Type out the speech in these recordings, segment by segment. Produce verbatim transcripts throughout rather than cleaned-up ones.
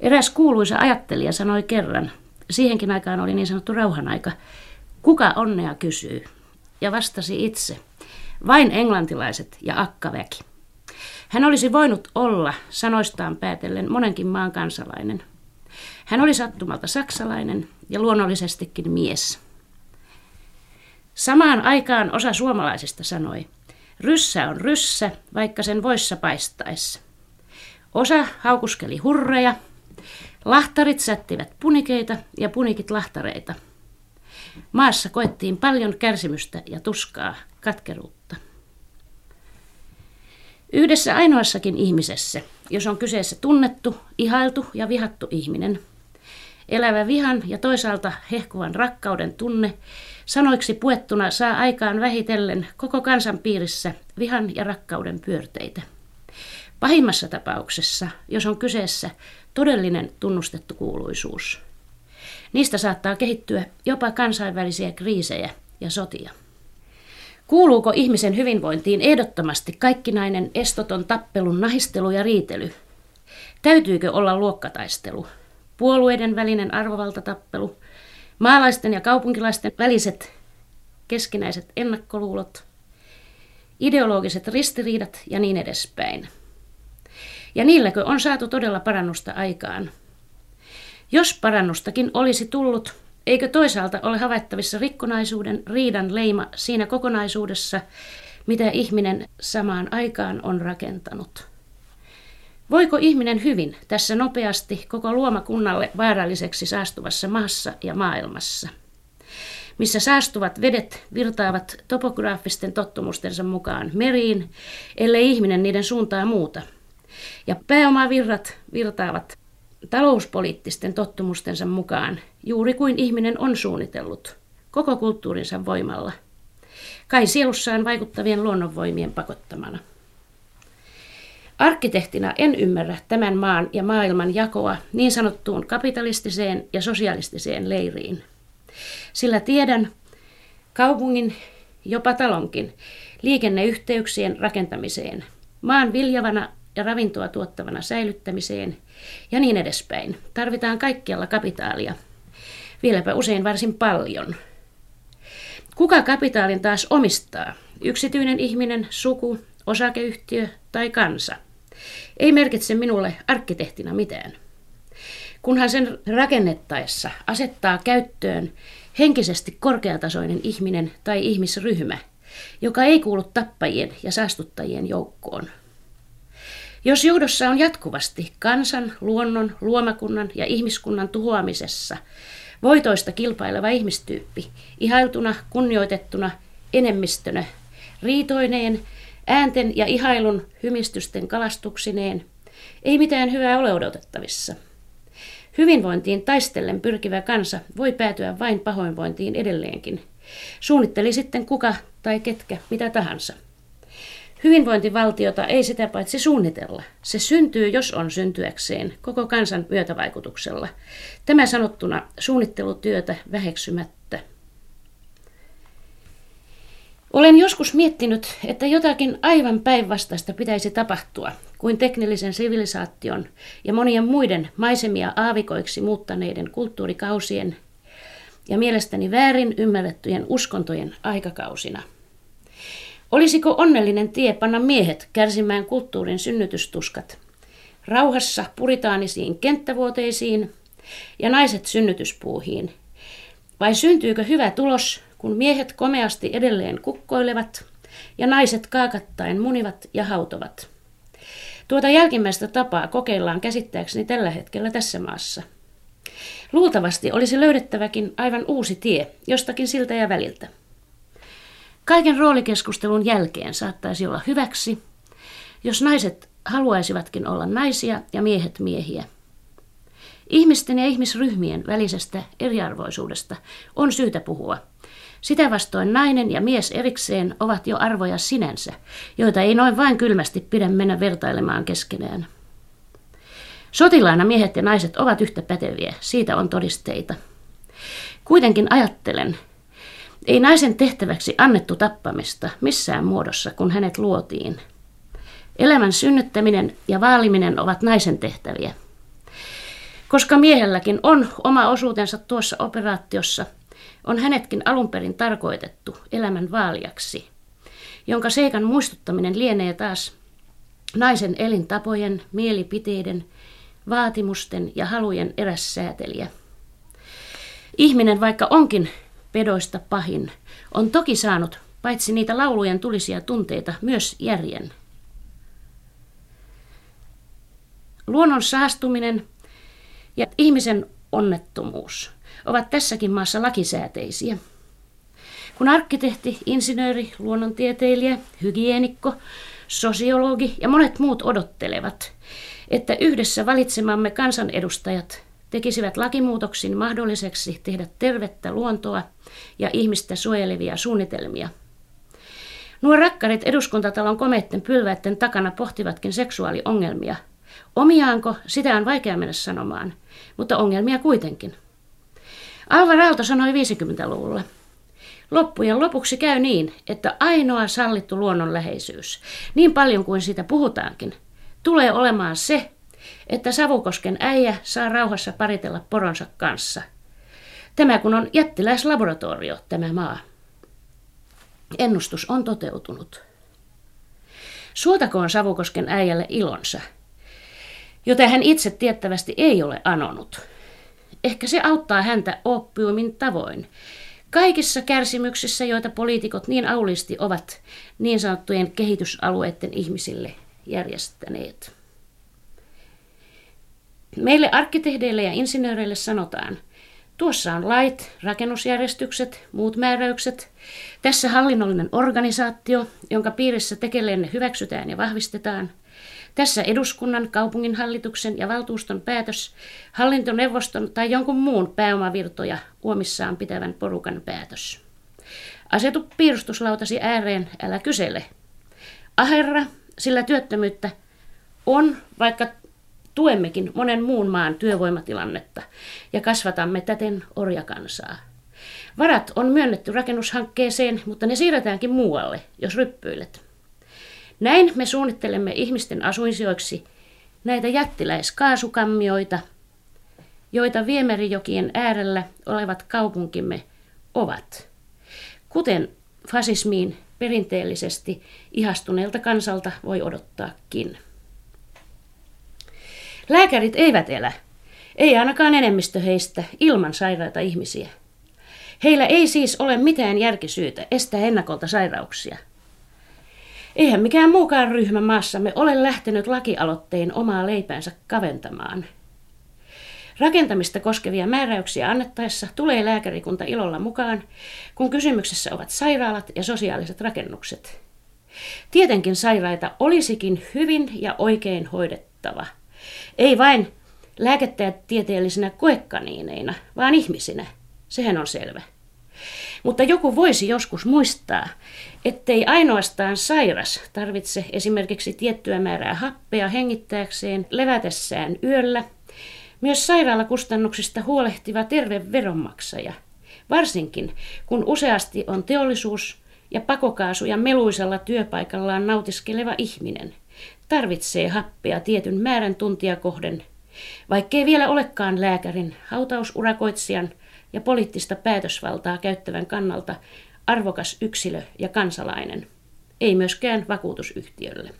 Eräs kuuluisa ajattelija sanoi kerran, siihenkin aikaan oli niin sanottu rauhanaika, kuka onnea kysyy? Ja vastasi itse, vain englantilaiset ja akkaväki. Hän olisi voinut olla, sanoistaan päätellen, monenkin maan kansalainen. Hän oli sattumalta saksalainen ja luonnollisestikin mies. Samaan aikaan osa suomalaisista sanoi, ryssä on ryssä, vaikka sen voissa paistaessa. Osa haukuskeli hurreja, lahtarit sättivät punikeita ja punikit lahtareita. Maassa koettiin paljon kärsimystä ja tuskaa, katkeruutta. Yhdessä ainoassakin ihmisessä, jos on kyseessä tunnettu, ihailtu ja vihattu ihminen, elävä vihan ja toisaalta hehkuvan rakkauden tunne sanoiksi puettuna saa aikaan vähitellen koko kansan piirissä vihan ja rakkauden pyörteitä. Pahimmassa tapauksessa, jos on kyseessä todellinen tunnustettu kuuluisuus. Niistä saattaa kehittyä jopa kansainvälisiä kriisejä ja sotia. Kuuluuko ihmisen hyvinvointiin ehdottomasti kaikkinainen estoton tappelun nahistelu ja riitely? Täytyykö olla luokkataistelu, puolueiden välinen arvovaltatappelu, maalaisten ja kaupunkilaisten väliset keskinäiset ennakkoluulot, ideologiset ristiriidat ja niin edespäin? Ja niilläkö on saatu todella parannusta aikaan? Jos parannustakin olisi tullut, eikö toisaalta ole havaittavissa rikkonaisuuden riidan leima siinä kokonaisuudessa, mitä ihminen samaan aikaan on rakentanut? Voiko ihminen hyvin tässä nopeasti koko luomakunnalle vaaralliseksi saastuvassa maassa ja maailmassa, missä saastuvat vedet virtaavat topograafisten tottumustensa mukaan meriin, ellei ihminen niiden suuntaa muuta, ja pääomavirrat virtaavat talouspoliittisten tottumustensa mukaan, juuri kuin ihminen on suunnitellut, koko kulttuurinsa voimalla, kai sielussaan vaikuttavien luonnonvoimien pakottamana. Arkkitehtina en ymmärrä tämän maan ja maailman jakoa niin sanottuun kapitalistiseen ja sosialistiseen leiriin, sillä tiedän kaupungin, jopa talonkin, liikenneyhteyksien rakentamiseen, maan viljavana ja ravintoa tuottavana säilyttämiseen ja niin edespäin. Tarvitaan kaikkialla kapitaalia, vieläpä usein varsin paljon. Kuka kapitaalin taas omistaa? Yksityinen ihminen, suku, osakeyhtiö tai kansa? Ei merkitse minulle arkkitehtina mitään. Kunhan sen rakennettaessa asettaa käyttöön henkisesti korkeatasoinen ihminen tai ihmisryhmä, joka ei kuulu tappajien ja saastuttajien joukkoon. Jos johdossa on jatkuvasti kansan, luonnon, luomakunnan ja ihmiskunnan tuhoamisessa voitoista kilpaileva ihmistyyppi, ihailtuna, kunnioitettuna, enemmistönä, riitoineen, äänten ja ihailun hymistysten kalastuksineen, ei mitään hyvää ole odotettavissa. Hyvinvointiin taistellen pyrkivä kansa voi päätyä vain pahoinvointiin edelleenkin, suunnitteli sitten kuka tai ketkä mitä tahansa. Hyvinvointivaltiota ei sitä paitsi suunnitella. Se syntyy, jos on syntyäkseen, koko kansan myötävaikutuksella. Tämä sanottuna suunnittelutyötä väheksymättä. Olen joskus miettinyt, että jotakin aivan päinvastaista pitäisi tapahtua, kuin teknillisen sivilisaation ja monien muiden maisemia aavikoiksi muuttaneiden kulttuurikausien ja mielestäni väärin ymmärrettyjen uskontojen aikakausina. Olisiko onnellinen tie panna miehet kärsimään kulttuurin synnytystuskat rauhassa puritaanisiin kenttävuoteisiin ja naiset synnytyspuuhiin? Vai syntyykö hyvä tulos, kun miehet komeasti edelleen kukkoilevat ja naiset kaakattaen munivat ja hautovat? Tuota jälkimmäistä tapaa kokeillaan käsittääkseni tällä hetkellä tässä maassa. Luultavasti olisi löydettäväkin aivan uusi tie jostakin siltä ja väliltä. Kaiken roolikeskustelun jälkeen saattaisi olla hyväksi, jos naiset haluaisivatkin olla naisia ja miehet miehiä. Ihmisten ja ihmisryhmien välisestä eriarvoisuudesta on syytä puhua. Sitä vastoin nainen ja mies erikseen ovat jo arvoja sinänsä, joita ei noin vain kylmästi pidä mennä vertailemaan keskenään. Sotilaana miehet ja naiset ovat yhtä päteviä, siitä on todisteita. Kuitenkin ajattelen, ei naisen tehtäväksi annettu tappamista missään muodossa, kun hänet luotiin. Elämän synnyttäminen ja vaaliminen ovat naisen tehtäviä. Koska miehelläkin on oma osuutensa tuossa operaatiossa, on hänetkin alun perin tarkoitettu elämän vaalijaksi, jonka seikan muistuttaminen lienee taas naisen elintapojen, mielipiteiden, vaatimusten ja halujen eräs säätelijä. Ihminen, vaikka onkin pedoista pahin, on toki saanut paitsi niitä laulujen tulisia tunteita, myös järjen. Luonnon saastuminen ja ihmisen onnettomuus ovat tässäkin maassa lakisääteisiä. Kun arkkitehti, insinööri, luonnontieteilijä, hygienikko, sosiologi ja monet muut odottelevat, että yhdessä valitsemamme kansanedustajat tekisivät lakimuutoksin mahdolliseksi tehdä tervettä luontoa ja ihmistä suojelevia suunnitelmia. Nuo rakkarit eduskuntatalon komeitten pylväiden takana pohtivatkin seksuaaliongelmia. Omiaanko, sitä on vaikea mennä sanomaan, mutta ongelmia kuitenkin. Alvar Aalto sanoi viisikymmentäluvulla, loppujen lopuksi käy niin, että ainoa sallittu luonnonläheisyys, niin paljon kuin siitä puhutaankin, tulee olemaan se, että Savukosken äijä saa rauhassa paritella poronsa kanssa. Tämä kun on jättiläislaboratorio, tämä maa. Ennustus on toteutunut. Suotakoon Savukosken äijälle ilonsa, jota hän itse tiettävästi ei ole anonut. Ehkä se auttaa häntä oppiumin tavoin. Kaikissa kärsimyksissä, joita poliitikot niin aulisti ovat niin sanottujen kehitysalueiden ihmisille järjestäneet. Meille arkkitehdeille ja insinööreille sanotaan, tuossa on lait, rakennusjärjestykset, muut määräykset, tässä hallinnollinen organisaatio, jonka piirissä tekeleenne hyväksytään ja vahvistetaan, tässä eduskunnan, kaupunginhallituksen ja valtuuston päätös, hallintoneuvoston tai jonkun muun pääomavirtoja uomissaan pitävän porukan päätös. Asetu piirustuslautasi ääreen, älä kysele. Aherra, sillä työttömyyttä on, vaikka tuemmekin monen muun maan työvoimatilannetta ja kasvatamme täten orjakansaa. Varat on myönnetty rakennushankkeeseen, mutta ne siirretäänkin muualle, jos ryppyilet. Näin me suunnittelemme ihmisten asuinsijoiksi näitä jättiläiskaasukammioita, joita viemärijokien äärellä olevat kaupunkimme ovat, kuten fasismiin perinteellisesti ihastuneelta kansalta voi odottaakin. Lääkärit eivät elä, ei ainakaan enemmistö heistä, ilman sairaita ihmisiä. Heillä ei siis ole mitään järkisyytä estää ennakolta sairauksia. Eihän mikään muukaan ryhmä maassamme ole lähtenyt lakialoitteen omaa leipäänsä kaventamaan. Rakentamista koskevia määräyksiä annettaessa tulee lääkärikunta ilolla mukaan, kun kysymyksessä ovat sairaalat ja sosiaaliset rakennukset. Tietenkin sairaita olisikin hyvin ja oikein hoidettava. Ei vain lääketieteellisinä koekaniineina, vaan ihmisinä. Sehän on selvä. Mutta joku voisi joskus muistaa, ettei ainoastaan sairas tarvitse esimerkiksi tiettyä määrää happea hengittääkseen levätessään yöllä. Myös sairaalakustannuksista huolehtiva terve veronmaksaja, varsinkin kun useasti on teollisuus- ja pakokaasuja meluisella työpaikallaan nautiskeleva ihminen, tarvitsee happea tietyn määrän tuntia kohden, vaikkei vielä olekaan lääkärin, hautausurakoitsijan ja poliittista päätösvaltaa käyttävän kannalta arvokas yksilö ja kansalainen, ei myöskään vakuutusyhtiölle.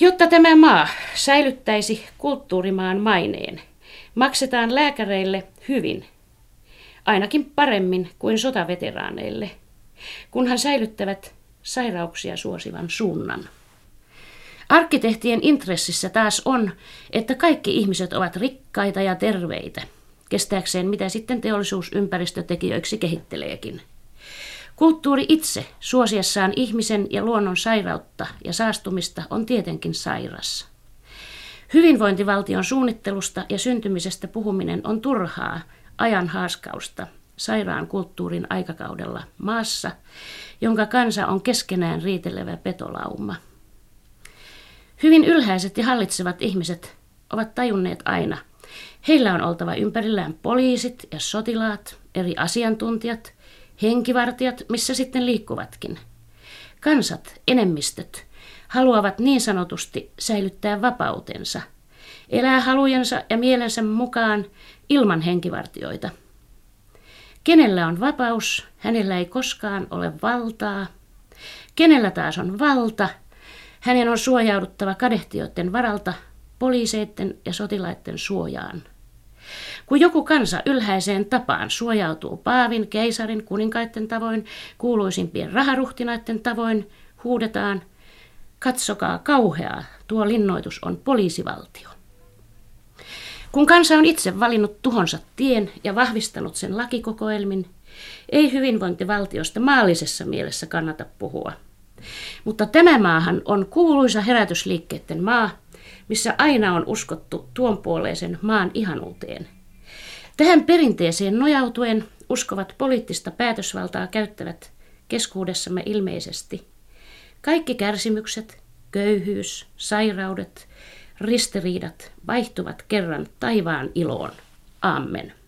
Jotta tämä maa säilyttäisi kulttuurimaan maineen, maksetaan lääkäreille hyvin, ainakin paremmin kuin sotaveteraaneille, kunhan säilyttävät sairauksia suosivan suunnan. Arkkitehtien intressissä taas on, että kaikki ihmiset ovat rikkaita ja terveitä, kestääkseen mitä sitten teollisuusympäristötekijöiksi kehitteleekin. Kulttuuri itse suosiessaan ihmisen ja luonnon sairautta ja saastumista on tietenkin sairas. Hyvinvointivaltion suunnittelusta ja syntymisestä puhuminen on turhaa ajan haaskausta sairaan kulttuurin aikakaudella maassa, jonka kansa on keskenään riitelevä petolauma. Hyvin ylhäiset ja hallitsevat ihmiset ovat tajunneet aina, heillä on oltava ympärillään poliisit ja sotilaat, eri asiantuntijat, henkivartijat, missä sitten liikkuvatkin. Kansat, enemmistöt, haluavat niin sanotusti säilyttää vapautensa, elää halujensa ja mielensä mukaan ilman henkivartioita. Kenellä on vapaus, hänellä ei koskaan ole valtaa. Kenellä taas on valta, hänen on suojauduttava kadehtijoiden varalta, poliiseiden ja sotilaiden suojaan. Kun joku kansa ylhäiseen tapaan suojautuu paavin, keisarin, kuninkaiden tavoin, kuuluisimpien raharuhtinaiden tavoin, huudetaan, katsokaa kauheaa, tuo linnoitus on poliisivaltio. Kun kansa on itse valinnut tuhonsa tien ja vahvistanut sen lakikokoelmin, ei hyvinvointivaltiosta maallisessa mielessä kannata puhua. Mutta tämä maahan on kuuluisa herätysliikkeiden maa, missä aina on uskottu tuonpuoleisen maan ihanuuteen. Tähän perinteeseen nojautuen uskovat poliittista päätösvaltaa käyttävät keskuudessamme ilmeisesti. Kaikki kärsimykset, köyhyys, sairaudet, ristiriidat vaihtuvat kerran taivaan iloon. Amen.